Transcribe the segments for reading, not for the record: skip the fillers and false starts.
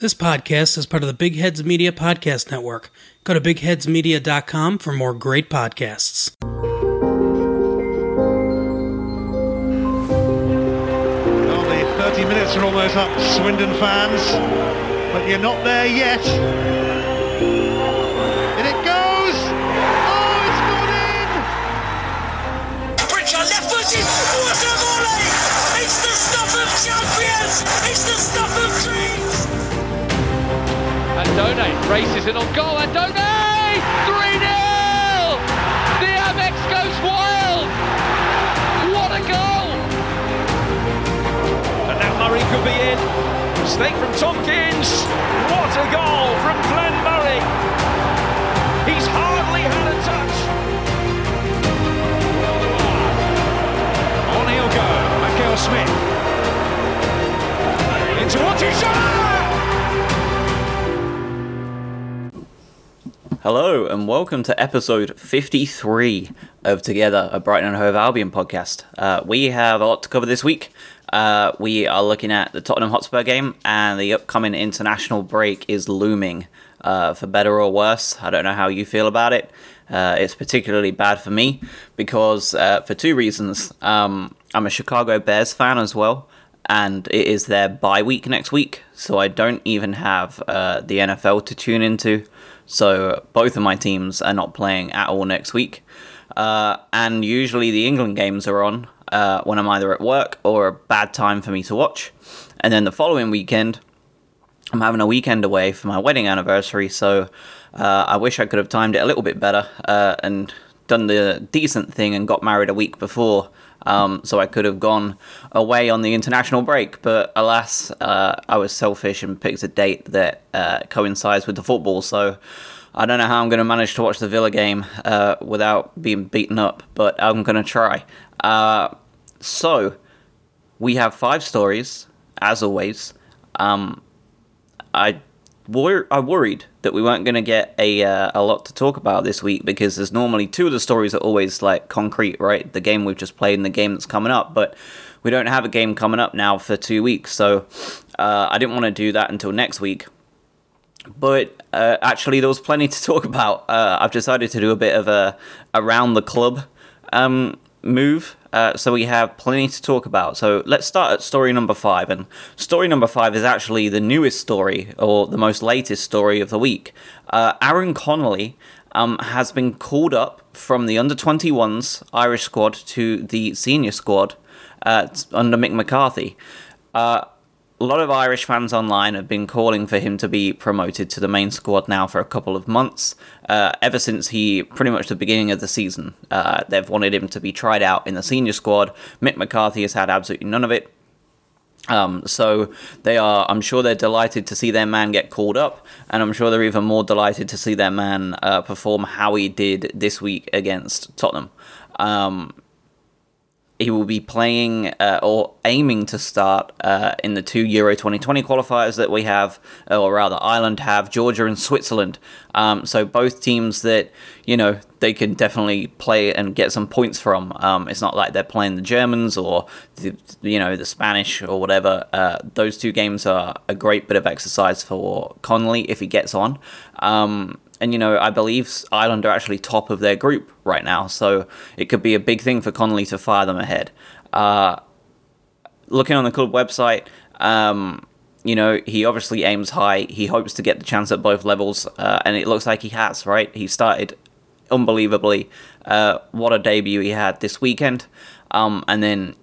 This podcast is part of the Big Heads Media Podcast Network. Go to BigHeadsMedia.com for more great podcasts. Well, the 30 minutes are almost up, Swindon fans, but you're not there yet. And it goes! Oh, it's gone in! Pritchard left-footed! What a volley! It's the stuff of champions! It's the stuff of dreams! Andone races in on goal, Andone! 3-0! The Amex goes wild! What a goal! And now Murray could be in. Mistake from Tompkins. What a goal from Glenn Murray. He's hardly had a touch. On he'll go, Michael Smith. Into Watisha! Hello and welcome to episode 53 of Together, a Brighton and Hove Albion podcast. We have a lot to cover this week. We are looking at the Tottenham Hotspur game, and the upcoming international break is looming, for better or worse. I don't know how you feel about it. It's particularly bad for me because for two reasons. I'm a Chicago Bears fan as well, and it is their bye week next week, so I don't even have the NFL to tune into. So both of my teams are not playing at all next week. And usually the England games are on when I'm either at work or a bad time for me to watch. And then the following weekend, I'm having a weekend away for my wedding anniversary. So I wish I could have timed it a little bit better and done the decent thing and got married a week before. So I could have gone away on the international break. But alas, I was selfish and picked a date that coincides with the football. So I don't know how I'm going to manage to watch the Villa game without being beaten up. But I'm going to try. So we have five stories, as always. I worried that we weren't going to get a lot to talk about this week, because there's normally two of the stories are always like concrete, right? The game we've just played and the game that's coming up, but we don't have a game coming up now for 2 weeks, so I didn't want to do that until next week. But actually, there was plenty to talk about. I've decided to do a bit of a around the club move. So we have plenty to talk about. So let's start at story number 5. And story number 5 is actually the newest story, or the most latest story of the week. Aaron Connolly has been called up from the under-21s Irish squad to the senior squad under Mick McCarthy. A lot of Irish fans online have been calling for him to be promoted to the main squad now for a couple of months, ever since pretty much the beginning of the season. They've wanted him to be tried out in the senior squad. Mick McCarthy has had absolutely none of it. So I'm sure they're delighted to see their man get called up, and I'm sure they're even more delighted to see their man perform how he did this week against Tottenham. He will be playing or aiming to start in the two Euro 2020 qualifiers that we have, or rather Ireland have, Georgia and Switzerland. So both teams that, you know, they can definitely play and get some points from. It's not like they're playing the Germans or, the Spanish or whatever. Those two games are a great bit of exercise for Connolly if he gets on. And, I believe Ireland are actually top of their group right now, so it could be a big thing for Connolly to fire them ahead. Looking on the club website, he obviously aims high. He hopes to get the chance at both levels, and it looks like he has, right? He started unbelievably. What a debut he had this weekend. And then,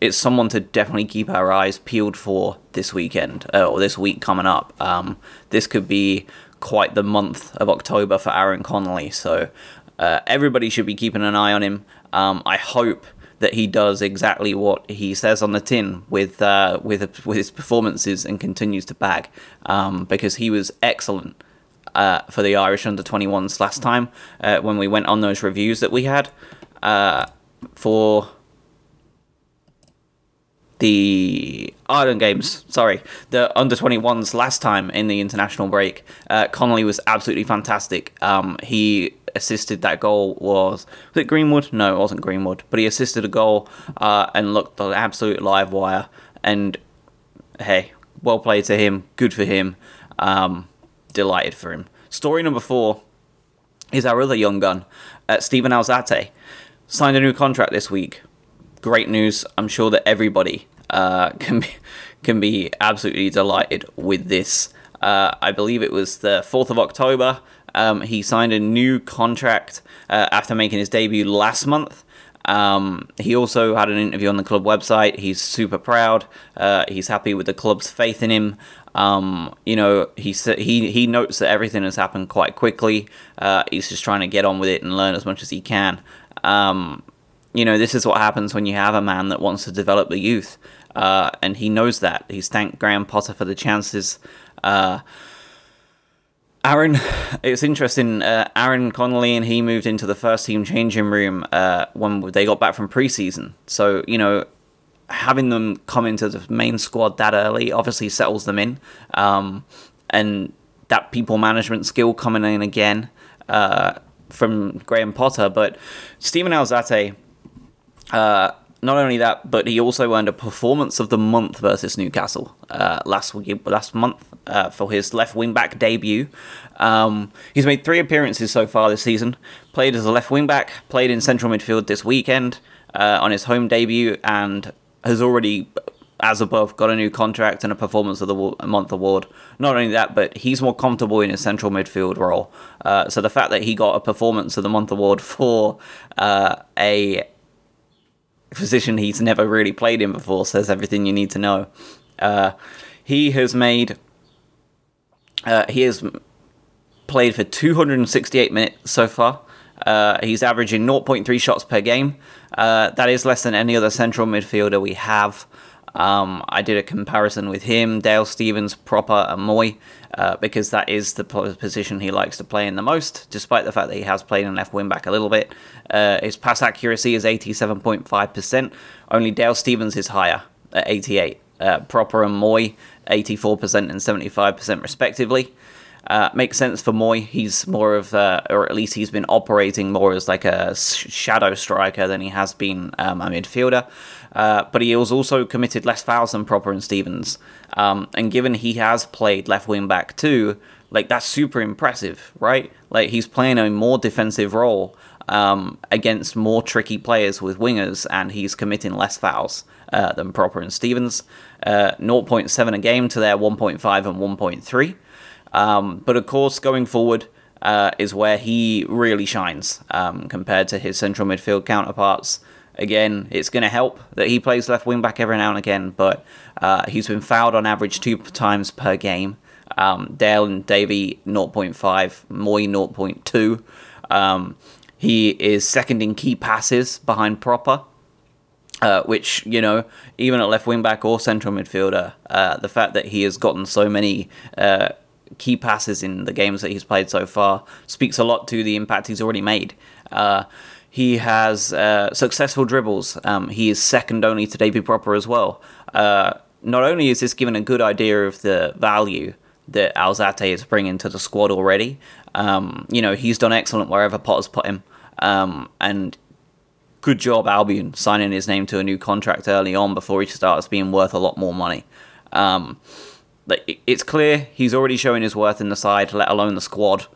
it's someone to definitely keep our eyes peeled for this weekend, or this week coming up. This could be quite the month of October for Aaron Connolly, so everybody should be keeping an eye on him. I hope that he does exactly what he says on the tin with his performances and continues to bag, because he was excellent for the Irish under-21s last time when we went on those reviews that we had for the Ireland games, the under-21s last time in the international break. Connolly was absolutely fantastic. He assisted that goal, was it Greenwood? No, it wasn't Greenwood, but he assisted a goal and looked an absolute live wire. And hey, well played to him. Good for him. Delighted for him. Story number 4 is our other young gun, Stephen Alzate. Signed a new contract this week. Great news. I'm sure that everybody can be absolutely delighted with this. I believe it was the 4th of October. He signed a new contract after making his debut last month. He also had an interview on the club website. He's super proud. He's happy with the club's faith in him. He notes that everything has happened quite quickly. He's just trying to get on with it and learn as much as he can. This is what happens when you have a man that wants to develop the youth. And he knows that. He's thanked Graham Potter for the chances. Aaron, it's interesting, Aaron Connolly and he moved into the first team changing room when they got back from pre-season. So, having them come into the main squad that early obviously settles them in. And that people management skill coming in again from Graham Potter. But Stephen Alzate, not only that, but he also earned a performance of the month versus Newcastle last month for his left wing-back debut. He's made 3 appearances so far this season, played as a left wing-back, played in central midfield this weekend on his home debut, and has already, as above, got a new contract and a performance of the month award. Not only that, but he's more comfortable in his central midfield role. So the fact that he got a performance of the month award for a position he's never really played in before says everything you need to know. He has played for 268 minutes so far. He's averaging 0.3 shots per game. That is less than any other central midfielder we have. I did a comparison with him, Dale Stevens, Pröpper and Moy, because that is the position he likes to play in the most, despite the fact that he has played in left wing-back a little bit. His pass accuracy is 87.5%. Only Dale Stevens is higher at 88%. Pröpper and Moy, 84% and 75% respectively. Makes sense for Moy. He's more of, or at least he's been operating more as like a shadow striker than he has been a midfielder. But he was also committed less fouls than Pröpper and Stevens. And given he has played left wing back too, like that's super impressive, right? Like he's playing a more defensive role against more tricky players with wingers, and he's committing less fouls than Pröpper and Stevens. 0.7 a game to their 1.5 and 1.3. But of course, going forward is where he really shines compared to his central midfield counterparts. Again, it's going to help that he plays left wing back every now and again, but he's been fouled on average 2 times per game. Dale and Davy 0.5, Moy 0.2. He is second in key passes behind Pröpper. Which, even at left wing back or central midfielder, the fact that he has gotten so many key passes in the games that he's played so far speaks a lot to the impact he's already made. He has successful dribbles. He is second only to Davy Pröpper as well. Not only is this given a good idea of the value that Alzate is bringing to the squad already, he's done excellent wherever Potter's put him. And good job, Albion, signing his name to a new contract early on before he starts being worth a lot more money. It's clear he's already showing his worth in the side, let alone the squad,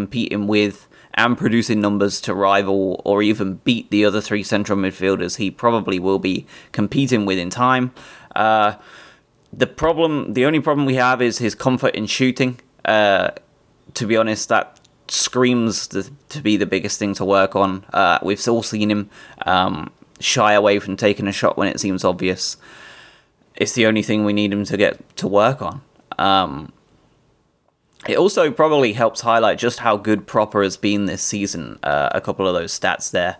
competing with and producing numbers to rival or even beat the other 3 central midfielders he probably will be competing with in time. The only problem we have is his comfort in shooting. To be honest, that screams to be the biggest thing to work on. We've all seen him shy away from taking a shot when it seems obvious. It's the only thing we need him to get to work on. It also probably helps highlight just how good Pröpper has been this season. A couple of those stats there.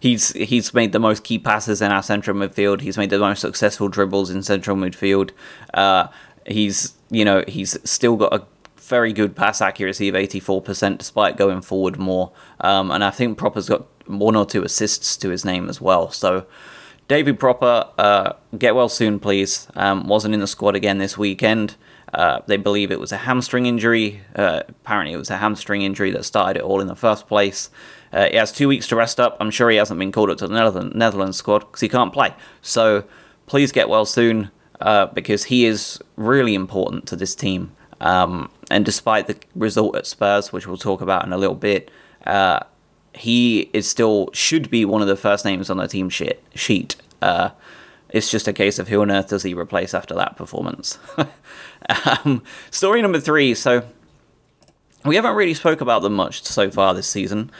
He's made the most key passes in our central midfield. He's made the most successful dribbles in central midfield. He's still got a very good pass accuracy of 84% despite going forward more. And I think Pröpper's got 1 or 2 assists to his name as well. So Davy Pröpper, get well soon, please. Wasn't in the squad again this weekend. They believe it was a hamstring injury. Apparently it was a hamstring injury that started it all in the first place. He has 2 weeks to rest up. I'm sure he hasn't been called up to the Netherlands squad because he can't play. So please get well soon. because he is really important to this team. And despite the result at Spurs, which we'll talk about in a little bit, he is still should be one of the first names on the team sheet. It's just a case of who on earth does he replace after that performance. Story number three. So we haven't really spoke about them much so far this season.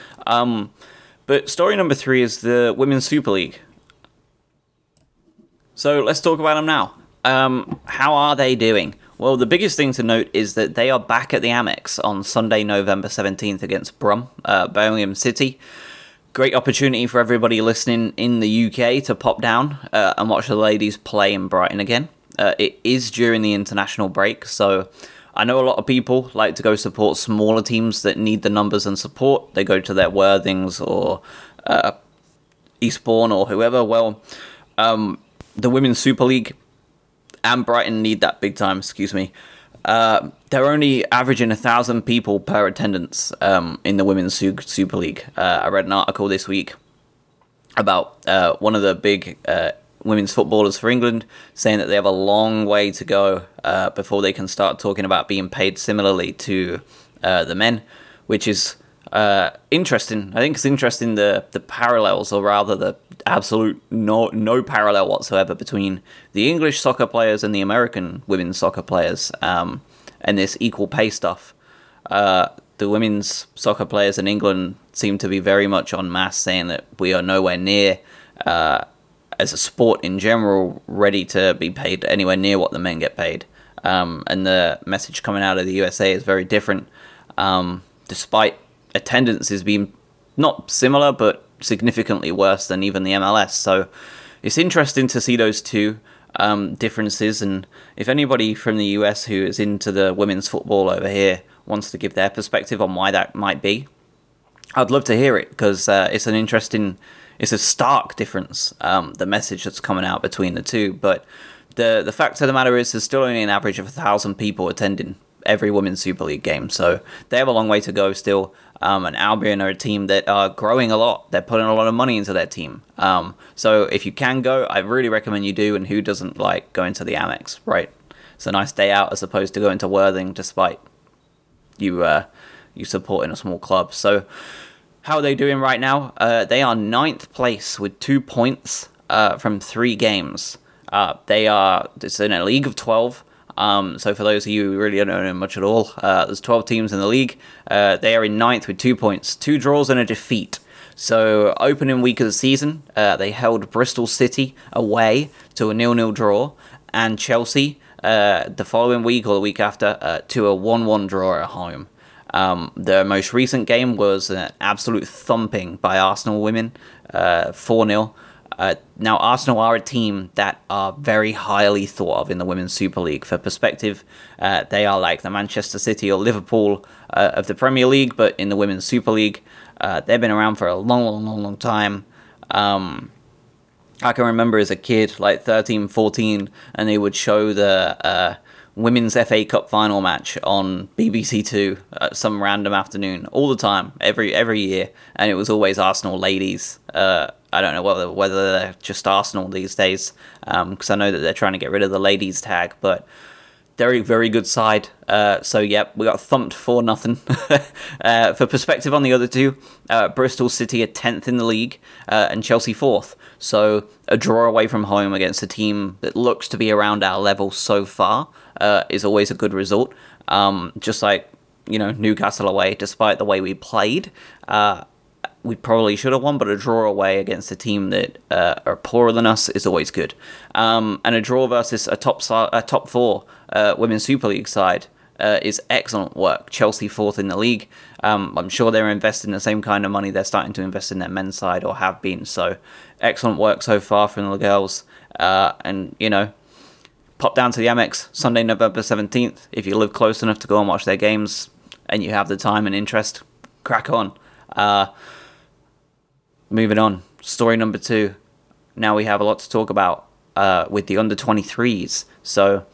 But story number three is the Women's Super League. So let's talk about them now. How are they doing? Well, the biggest thing to note is that they are back at the Amex on Sunday, November 17th against Birmingham City. Great opportunity for everybody listening in the UK to pop down and watch the ladies play in Brighton again. It is during the international break, so I know a lot of people like to go support smaller teams that need the numbers and support. They go to their Worthings or Eastbourne or whoever. Well, the Women's Super League and Brighton need that big time, they're only averaging 1,000 people per attendance in the Women's Super League. I read an article this week about one of the big women's footballers for England saying that they have a long way to go before they can start talking about being paid similarly to the men, which is interesting. I think it's interesting the parallels, or rather the absolute no parallel whatsoever between the English soccer players and the American women's soccer players, and this equal pay stuff. The women's soccer players in England seem to be very much en masse saying that we are nowhere near, as a sport in general, ready to be paid anywhere near what the men get paid. And the message coming out of the USA is very different, despite attendance is being not similar, but significantly worse than even the MLS. So it's interesting to see those two differences. And if anybody from the US who is into the women's football over here wants to give their perspective on why that might be, I'd love to hear it, because it's an interesting, it's a stark difference, the message that's coming out between the two. But the fact of the matter is there's still only an average of 1,000 people attending every Women's Super League game, so they have a long way to go still. And Albion are a team that are growing a lot. They're putting a lot of money into their team. So if you can go, I really recommend you do. And who doesn't like going to the Amex, right? It's a nice day out as opposed to going to Worthing, despite you supporting a small club. So how are they doing right now? They are 9th place with 2 points from 3 games. It's in a league of 12. So for those of you who really don't know much at all, there's 12 teams in the league. They are in 9th with 2 points, 2 draws and a defeat. So opening week of the season, they held Bristol City away to a 0-0 draw, and Chelsea the following week or the week after to a 1-1 draw at home. Their most recent game was an absolute thumping by Arsenal Women, 4-0. Now, Arsenal are a team that are very highly thought of in the Women's Super League. For perspective, they are like the Manchester City or Liverpool of the Premier League, but in the Women's Super League, they've been around for a long time. I can remember as a kid, like 13, 14, and they would show the Women's FA Cup final match on BBC Two some random afternoon all the time, every year, and it was always Arsenal ladies. I don't know whether they're just Arsenal these days, because I know that they're trying to get rid of the ladies tag, but they're a very good side. So, yep, we got thumped 4-0. For perspective on the other two, Bristol City are 10th in the league and Chelsea 4th. So a draw away from home against a team that looks to be around our level so far is always a good result. Just like, Newcastle away, despite the way we played, we probably should have won, but a draw away against a team that are poorer than us is always good. And a draw versus a top four Women's Super League side is excellent work. Chelsea 4th in the league. I'm sure they're investing the same kind of money they're starting to invest in their men's side, or have been. So excellent work so far from the girls. And, pop down to the Amex Sunday, November 17th. If you live close enough to go and watch their games and you have the time and interest, crack on. Moving on, story number 2. Now we have a lot to talk about with the under-23s. So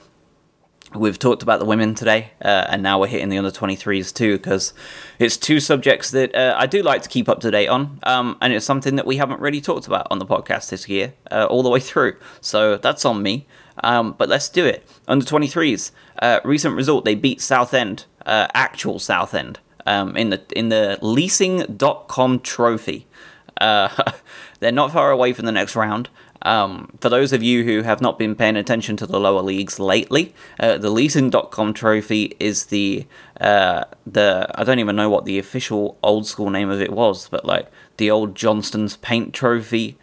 we've talked about the women today, and now we're hitting the under-23s too, because it's two subjects that I do like to keep up to date on, and it's something that we haven't really talked about on the podcast this year all the way through. So that's on me. But let's do it. Under 23s, recent result, they beat Southend, actual Southend, in the Leasing.com Trophy. They're not far away from the next round. For those of you who have not been paying attention to the lower leagues lately, the Leasing.com Trophy is the I don't even know what the official old school name of it was, but like the old Johnston's Paint Trophy,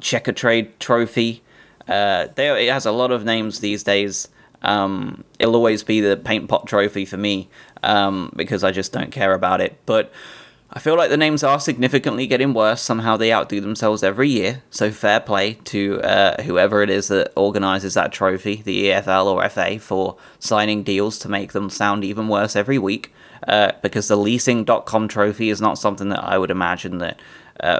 Checker Trade Trophy. It has a lot of names these days. It'll always be the Paint Pot Trophy for me, because I just don't care about it, but I feel like the names are significantly getting worse. Somehow they outdo themselves every year. So fair play to whoever it is that organises that trophy, the EFL or FA, for signing deals to make them sound even worse every week. Because the Leasing.com Trophy is not something that I would imagine that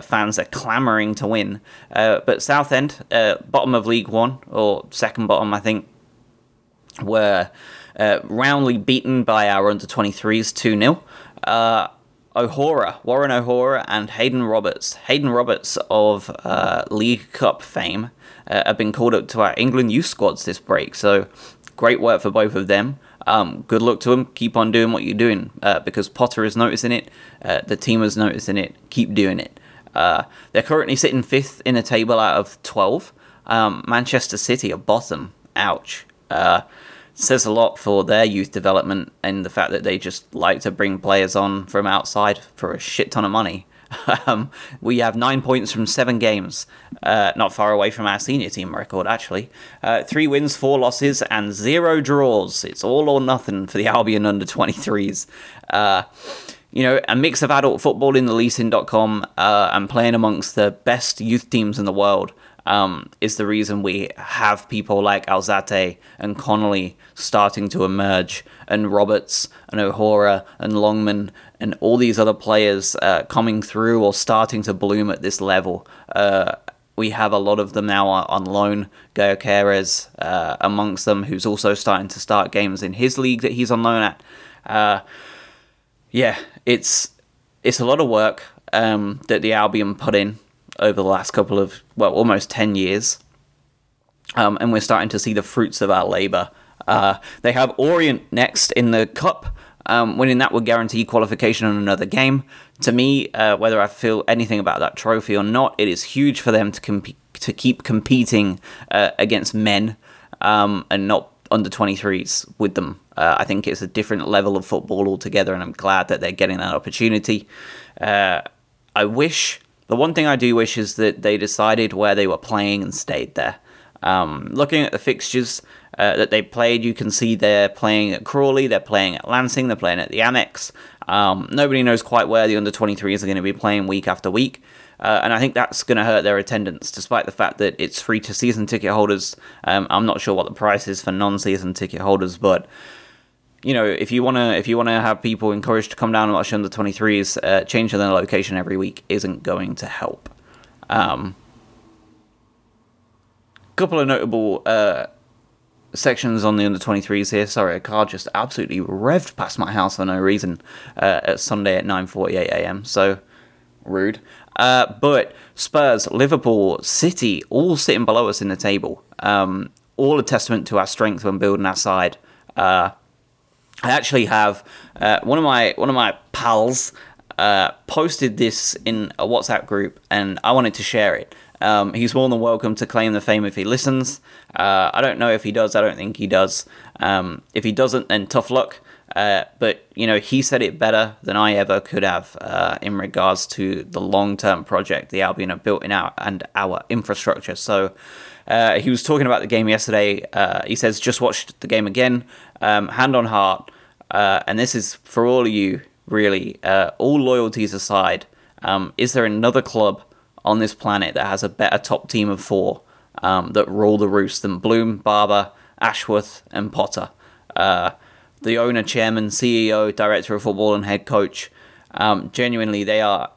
fans are clamouring to win. But Southend, bottom of League One, or second bottom, I think, were roundly beaten by our under-23s 2-0. Warren O'Hora and Hayden Roberts. Hayden Roberts of League Cup fame have been called up to our England youth squads this break, so great work for both of them. Good luck to them. Keep on doing what you're doing, because Potter is noticing it, the team is noticing it. Keep doing it. They're currently sitting 5th in the table out of 12. Manchester City are bottom. Ouch. Says a lot for their youth development and the fact that they just like to bring players on from outside for a shit ton of money. We have 9 points from 7 games, not far away from our senior team record, actually. 3 wins, 4 losses, and 0 draws. It's all or nothing for the Albion under-23s. A mix of adult football in the leasing.com and playing amongst the best youth teams in the world. Is the reason we have people like Alzate and Connolly starting to emerge, and Roberts and O'Hora and Longman and all these other players coming through or starting to bloom at this level. We have a lot of them now on loan. Goyokeres amongst them, who's also starting to start games in his league that he's on loan at. It's a lot of work that the Albion put in over the last couple of, almost 10 years. And we're starting to see the fruits of our labour. They have Orient next in the Cup. Winning that would guarantee qualification on another game. To me, whether I feel anything about that trophy or not, it is huge for them to keep competing against men and not under-23s with them. I think it's a different level of football altogether, and I'm glad that they're getting that opportunity. The one thing I do wish is that they decided where they were playing and stayed there. Looking at the fixtures that they played, you can see they're playing at Crawley, they're playing at Lansing, they're playing at the Amex. Nobody knows quite where the under-23s are going to be playing week after week. And I think that's going to hurt their attendance, despite the fact that it's free to season ticket holders. I'm not sure what the price is for non-season ticket holders, but if you wanna have people encouraged to come down and watch under-23s, changing their location every week isn't going to help. Couple of notable sections on the under-23s here. Sorry, a car just absolutely revved past my house for no reason at Sunday at 9:48 a.m. So rude. But Spurs, Liverpool, City, all sitting below us in the table. All a testament to our strength when building our side. I actually have one of my pals posted this in a WhatsApp group, and I wanted to share it. He's more than welcome to claim the fame if he listens. I don't know if he does. I don't think he does. If he doesn't, then tough luck. But he said it better than I ever could have in regards to the long-term project the Albion have built in our infrastructure. So he was talking about the game yesterday. He says, just watched the game again, hand on heart. And this is for all of you, really, all loyalties aside. Is there another club on this planet that has a better top team of 4 that rule the roost than Bloom, Barber, Ashworth and Potter? The owner, chairman, CEO, director of football, and head coach. Genuinely, they are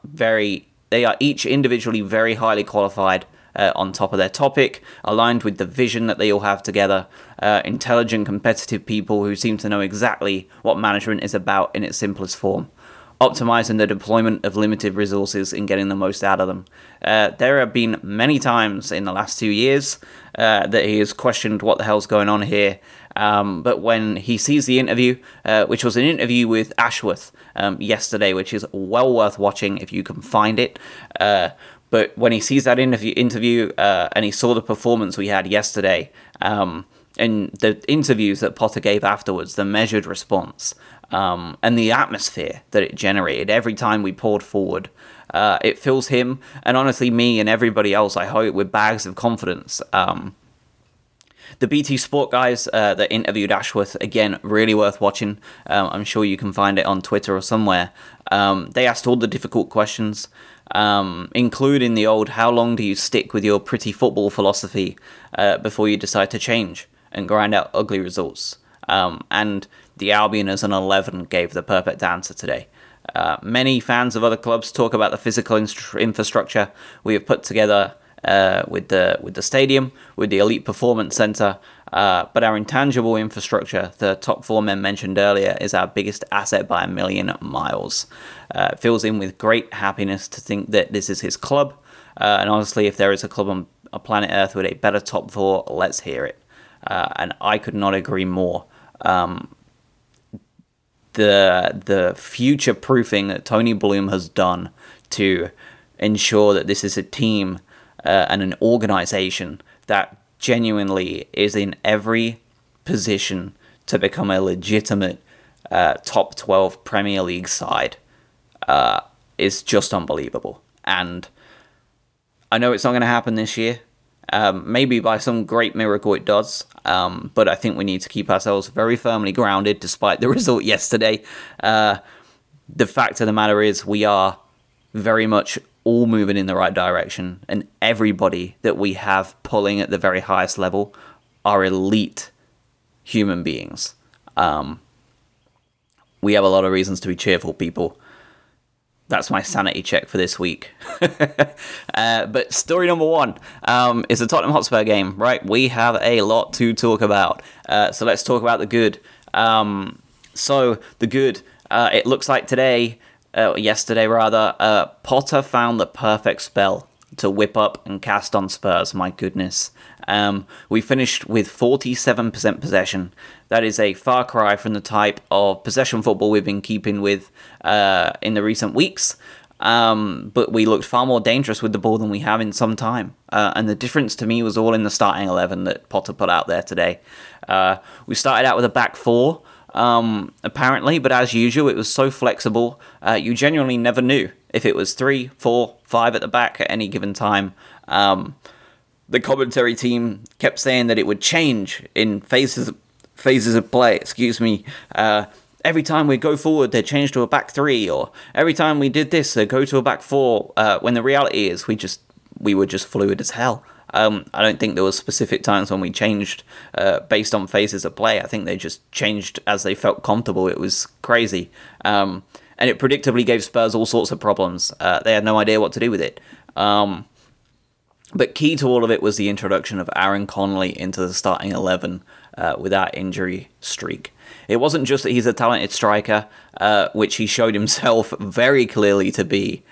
each individually very highly qualified on top of their topic, aligned with the vision that they all have together. Intelligent, competitive people who seem to know exactly what management is about in its simplest form. optimizing the deployment of limited resources and getting the most out of them. There have been many times in the last 2 years that he has questioned what the hell's going on here. But when he sees the interview, which was an interview with Ashworth yesterday, which is well worth watching if you can find it. But when he sees that interview and he saw the performance we had yesterday, and the interviews that Potter gave afterwards, the measured response, and the atmosphere that it generated every time we poured forward. It fills him, and honestly me and everybody else, I hope, with bags of confidence. The BT Sport guys that interviewed Ashworth, again, really worth watching. I'm sure you can find it on Twitter or somewhere. They asked all the difficult questions, including the old, how long do you stick with your pretty football philosophy before you decide to change and grind out ugly results? And the Albion as an 11 gave the perfect answer today. Many fans of other clubs talk about the physical infrastructure we have put together with the stadium, with the elite performance centre, but our intangible infrastructure, the top four men mentioned earlier, is our biggest asset by a million miles. It fills him with great happiness to think that this is his club, and honestly, if there is a club on a planet Earth with a better top four, let's hear it. And I could not agree more. The future proofing that Tony Bloom has done to ensure that this is a team and an organization that genuinely is in every position to become a legitimate top 12 Premier League side is just unbelievable. And I know it's not going to happen this year. Maybe by some great miracle it does, but I think we need to keep ourselves very firmly grounded despite the result yesterday. The fact of the matter is we are very much all moving in the right direction, and everybody that we have pulling at the very highest level are elite human beings. We have a lot of reasons to be cheerful, people. That's my sanity check for this week. But story number one is the Tottenham Hotspur game, right? We have a lot to talk about. So let's talk about the good. So the good, it looks like yesterday, Potter found the perfect spell to whip up and cast on Spurs. My goodness. We finished with 47% possession. That is a far cry from the type of possession football we've been keeping with in the recent weeks. But we looked far more dangerous with the ball than we have in some time. And the difference to me was all in the starting 11 that Potter put out there today. We started out with a back four, apparently, but as usual, it was so flexible. You genuinely never knew if it was 3, 4, 5 at the back at any given time. The commentary team kept saying that it would change in phases of play. Every time we go forward, they change to a back three, or every time we did this, they go to a back four. When the reality is, we were just fluid as hell. I don't think there was specific times when we changed based on phases of play. I think they just changed as they felt comfortable. It was crazy. And it predictably gave Spurs all sorts of problems. They had no idea what to do with it. But key to all of it was the introduction of Aaron Connolly into the starting 11 with our injury streak. It wasn't just that he's a talented striker, which he showed himself very clearly to be,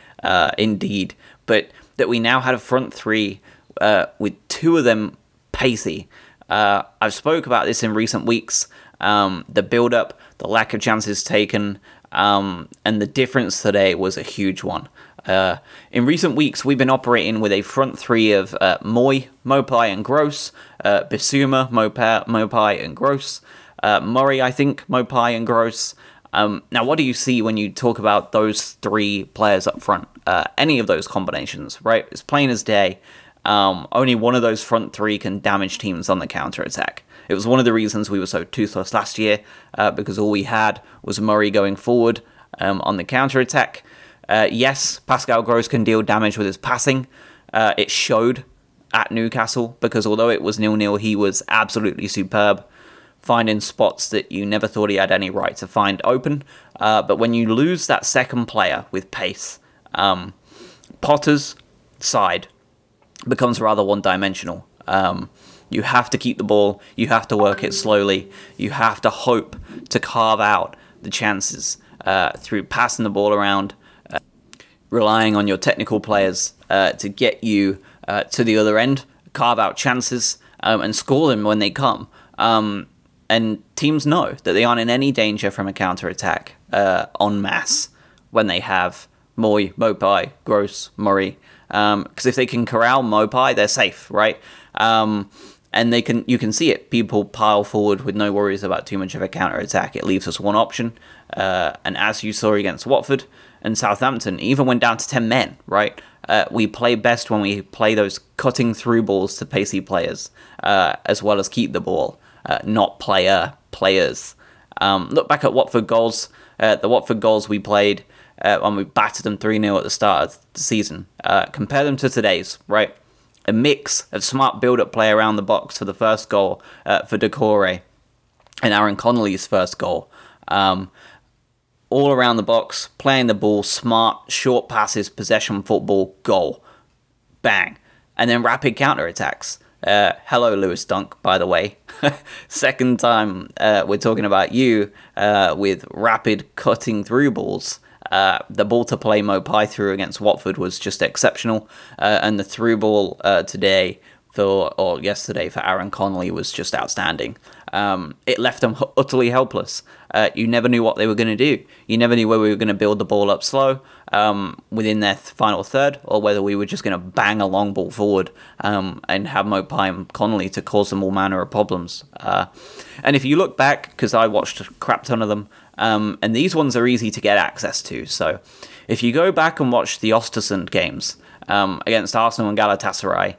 indeed, but that we now had a front three with two of them pacey. I've spoke about this in recent weeks, the build-up, the lack of chances taken, and the difference today was a huge one. In recent weeks, we've been operating with a front three of Mo Pai and Groß, Bissouma, Mo Pai and Groß, Murray, I think, Mo Pai and Groß. Now, what do you see when you talk about those three players up front? Any of those combinations, right? It's plain as day. Only one of those front three can damage teams on the counter-attack. It was one of the reasons we were so toothless last year, because all we had was Murray going forward on the counter-attack. Yes, Pascal Groß can deal damage with his passing. It showed at Newcastle, because although it was 0-0, he was absolutely superb, finding spots that you never thought he had any right to find open. But when you lose that second player with pace, Potter's side becomes rather one-dimensional. You have to keep the ball. You have to work it slowly. You have to hope to carve out the chances. through passing the ball around, relying on your technical players to get you to the other end, carve out chances, and score them when they come. And teams know that they aren't in any danger from a counter-attack en masse when they have Mo Pai, Gross, Murray. Because if they can corral Mo Pai, they're safe, right? And you can see it. People pile forward with no worries about too much of a counter-attack. It leaves us one option. And as you saw against Watford and Southampton, even when down to 10 men, right? We play best when we play those cutting through balls to pacey players, as well as keep the ball, not players. Look back at Watford goals. The Watford goals we played when we battered them 3-0 at the start of the season. Compare them to today's, right? A mix of smart build-up play around the box for the first goal for Decore and Aaron Connolly's first goal. All around the box, playing the ball, smart, short passes, possession football, goal. Bang. And then rapid counter-attacks. Hello, Lewis Dunk, by the way. Second time we're talking about you with rapid cutting through balls. The ball to play Mo Pai through against Watford was just exceptional. And the through ball yesterday for Aaron Connolly was just outstanding. It left them utterly helpless. You never knew what they were going to do. You never knew whether we were going to build the ball up slow within their final third, or whether we were just going to bang a long ball forward and have Mo Pai and Connolly to cause them all manner of problems. And if you look back, because I watched a crap ton of them, and these ones are easy to get access to. So if you go back and watch the Östersund games against Arsenal and Galatasaray,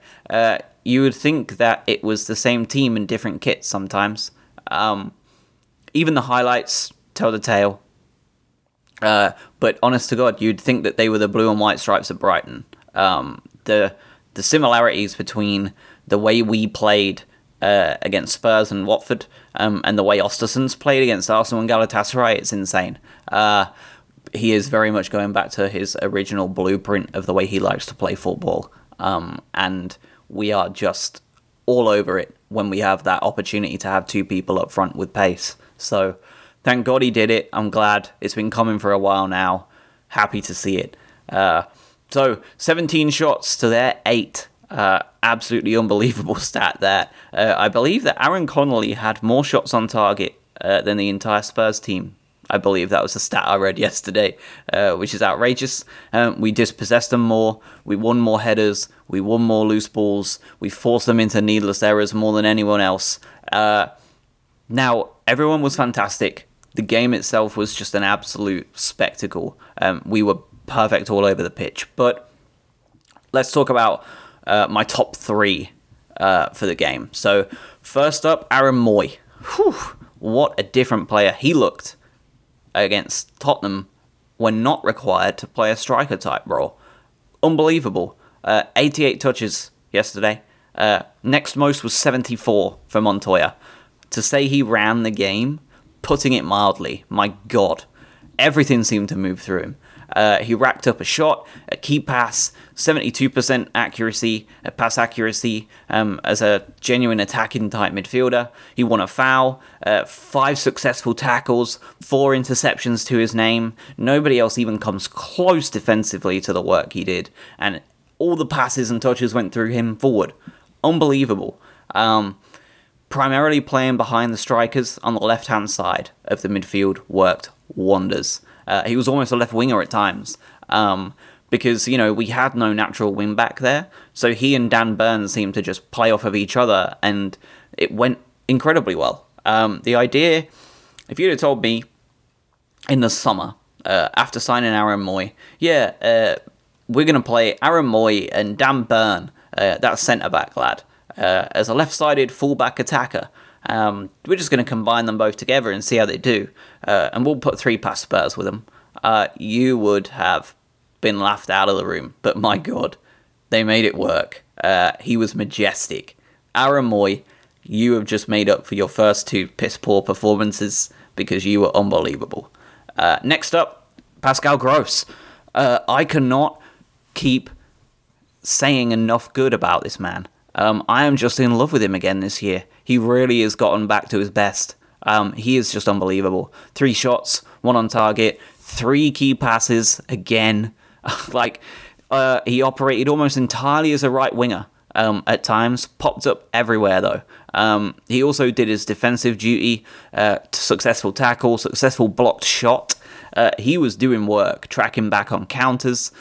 you would think that it was the same team in different kits sometimes. Even the highlights tell the tale. But honest to God, you'd think that they were the blue and white stripes at Brighton. The similarities between the way we played against Spurs and Watford and the way Östersund's played against Arsenal and Galatasaray, it's insane. He is very much going back to his original blueprint of the way he likes to play football. And we are just all over it when we have that opportunity to have two people up front with pace. So thank God he did it. I'm glad. It's been coming for a while now. Happy to see it. So 17 shots to their 8. Absolutely unbelievable stat there. I believe that Aaron Connolly had more shots on target than the entire Spurs team. I believe that was the stat I read yesterday, which is outrageous. We dispossessed them more. We won more headers. We won more loose balls. We forced them into needless errors more than anyone else. Now, everyone was fantastic. The game itself was just an absolute spectacle. We were perfect all over the pitch. But let's talk about my top 3 for the game. So, first up, Aaron Moy. Whew, what a different player he looked against Tottenham when not required to play a striker type role. Unbelievable. 88 touches yesterday. Next most was 74 for Montoya. To say he ran the game, putting it mildly, my God. Everything seemed to move through him. He racked up a shot, a key pass, 72% accuracy, a pass accuracy as a genuine attacking type midfielder. He won a foul, 5 successful tackles, 4 interceptions to his name. Nobody else even comes close defensively to the work he did. And all the passes and touches went through him forward. Unbelievable. Primarily playing behind the strikers on the left-hand side of the midfield worked wonders. He was almost a left winger at times because, you know, we had no natural wing back there. So he and Dan Burn seemed to just play off of each other, and it went incredibly well. The idea, if you'd have told me in the summer after signing Aaron Moy, we're going to play Aaron Moy and Dan Burn, that centre-back lad, as a left-sided full-back attacker. We're just going to combine them both together and see how they do. And we'll put 3 past Spurs with them. You would have been laughed out of the room. But my God, they made it work. He was majestic. Aaron Moy, you have just made up for your first 2 piss-poor performances because you were unbelievable. Next up, Pascal Groß. I cannot keep saying enough good about this man. I am just in love with him again this year. He really has gotten back to his best. He is just unbelievable. 3 shots, 1 on target, 3 key passes again. He operated almost entirely as a right winger at times, popped up everywhere though. He also did his defensive duty, successful tackle, successful blocked shot. He was doing work, tracking back on counters.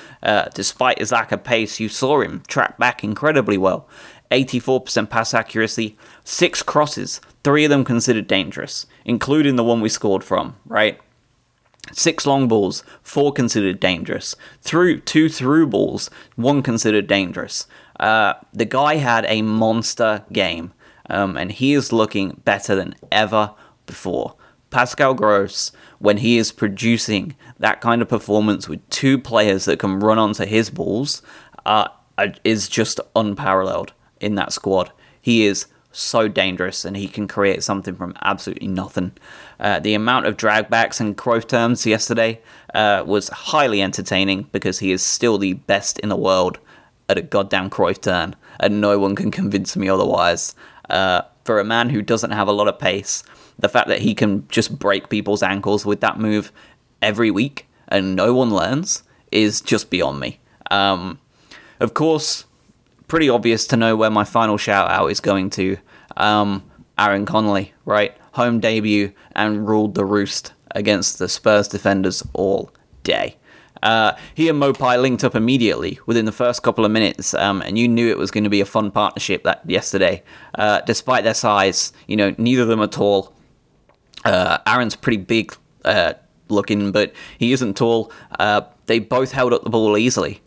Despite his lack of pace, you saw him track back incredibly well. 84% pass accuracy, 6 crosses, 3 of them considered dangerous, including the one we scored from, right? 6 long balls, 4 considered dangerous. 2 through balls, 1 considered dangerous. The guy had a monster game, and he is looking better than ever before. Pascal Groß, when he is producing that kind of performance with 2 players that can run onto his balls, is just unparalleled in that squad. He is so dangerous, and he can create something from absolutely nothing. The amount of dragbacks and growth terms yesterday was highly entertaining, because he is still the best in the world at a goddamn Cruyff turn, and no one can convince me otherwise. For a man who doesn't have a lot of pace, the fact that he can just break people's ankles with that move every week and no one learns is just beyond me. Of course, pretty obvious to know where my final shout-out is going to. Aaron Connolly, right? Home debut and ruled the roost against the Spurs defenders all day. He and Mo Pai linked up immediately within the first couple of minutes, and you knew it was going to be a fun partnership that yesterday. Despite their size, you know, neither of them are tall. Aaron's pretty big looking, but he isn't tall. They both held up the ball easily,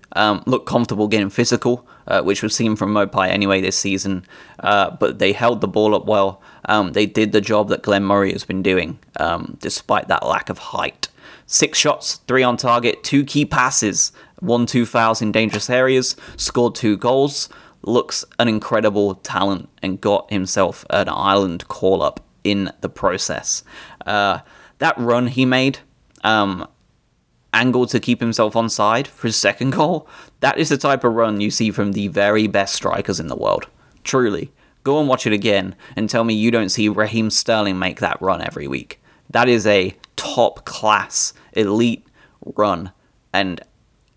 looked comfortable getting physical, which was seen from Mo Pai anyway this season, but they held the ball up well. They did the job that Glenn Murray has been doing, despite that lack of height. 6 shots, 3 on target, 2 key passes, 1-2 fouls in dangerous areas, scored 2 goals, looks an incredible talent, and got himself an Ireland call-up in the process. That run he made, angled to keep himself onside for his second goal, that is the type of run you see from the very best strikers in the world. Truly. Go and watch it again and tell me you don't see Raheem Sterling make that run every week. That is a top-class, elite run, and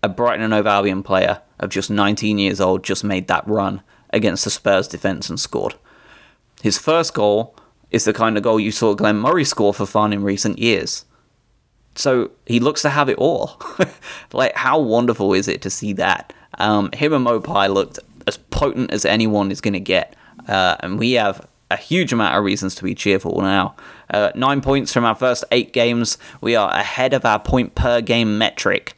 a Brighton and Hove Albion player of just 19 years old just made that run against the Spurs defence and scored. His first goal is the kind of goal you saw Glenn Murray score for fun in recent years. So he looks to have it all. Like, how wonderful is it to see that? Him and Mo Pai looked as potent as anyone is going to get, and we have a huge amount of reasons to be cheerful now. 9 points from our first 8 games. We are ahead of our point per game metric.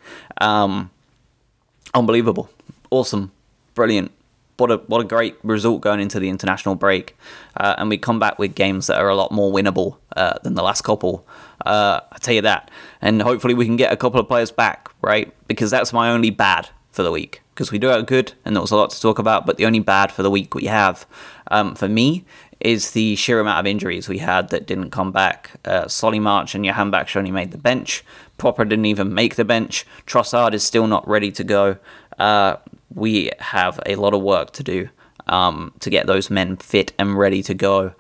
Unbelievable. Awesome. Brilliant. What a great result going into the international break. And we come back with games that are a lot more winnable than the last couple. I'll tell you that. And hopefully we can get a couple of players back, right? Because that's my only bad for the week. Because we do have good, and there was a lot to talk about, but the only bad for the week we have, for me, is the sheer amount of injuries we had that didn't come back. Solly March and Johan Backshoni made the bench. Pröpper didn't even make the bench. Trossard is still not ready to go. We have a lot of work to do to get those men fit and ready to go.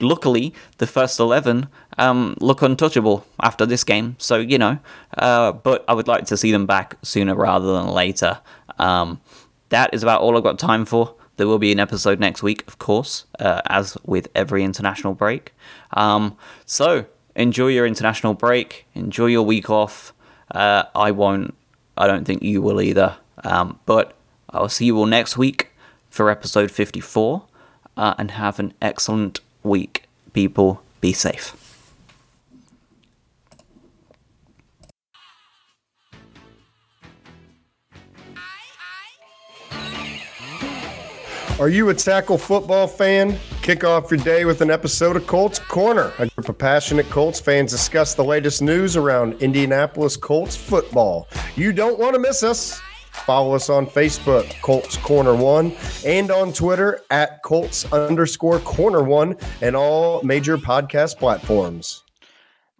Luckily, the first 11 look untouchable after this game. So, you know, but I would like to see them back sooner rather than later. That is about all I've got time for. There will be an episode next week, of course, as with every international break. So enjoy your international break. Enjoy your week off. I don't think you will either. But I'll see you all next week for episode 54. And have an excellent week, people. Be safe. Are you a tackle football fan? Kick off your day with an episode of Colts Corner. A group of passionate Colts fans discuss the latest news around Indianapolis Colts football. You don't want to miss us. Follow us on Facebook, Colts Corner One, and on Twitter at Colts_Corner1, and all major podcast platforms.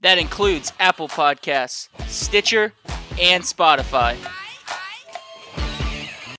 That includes Apple Podcasts, Stitcher, and Spotify.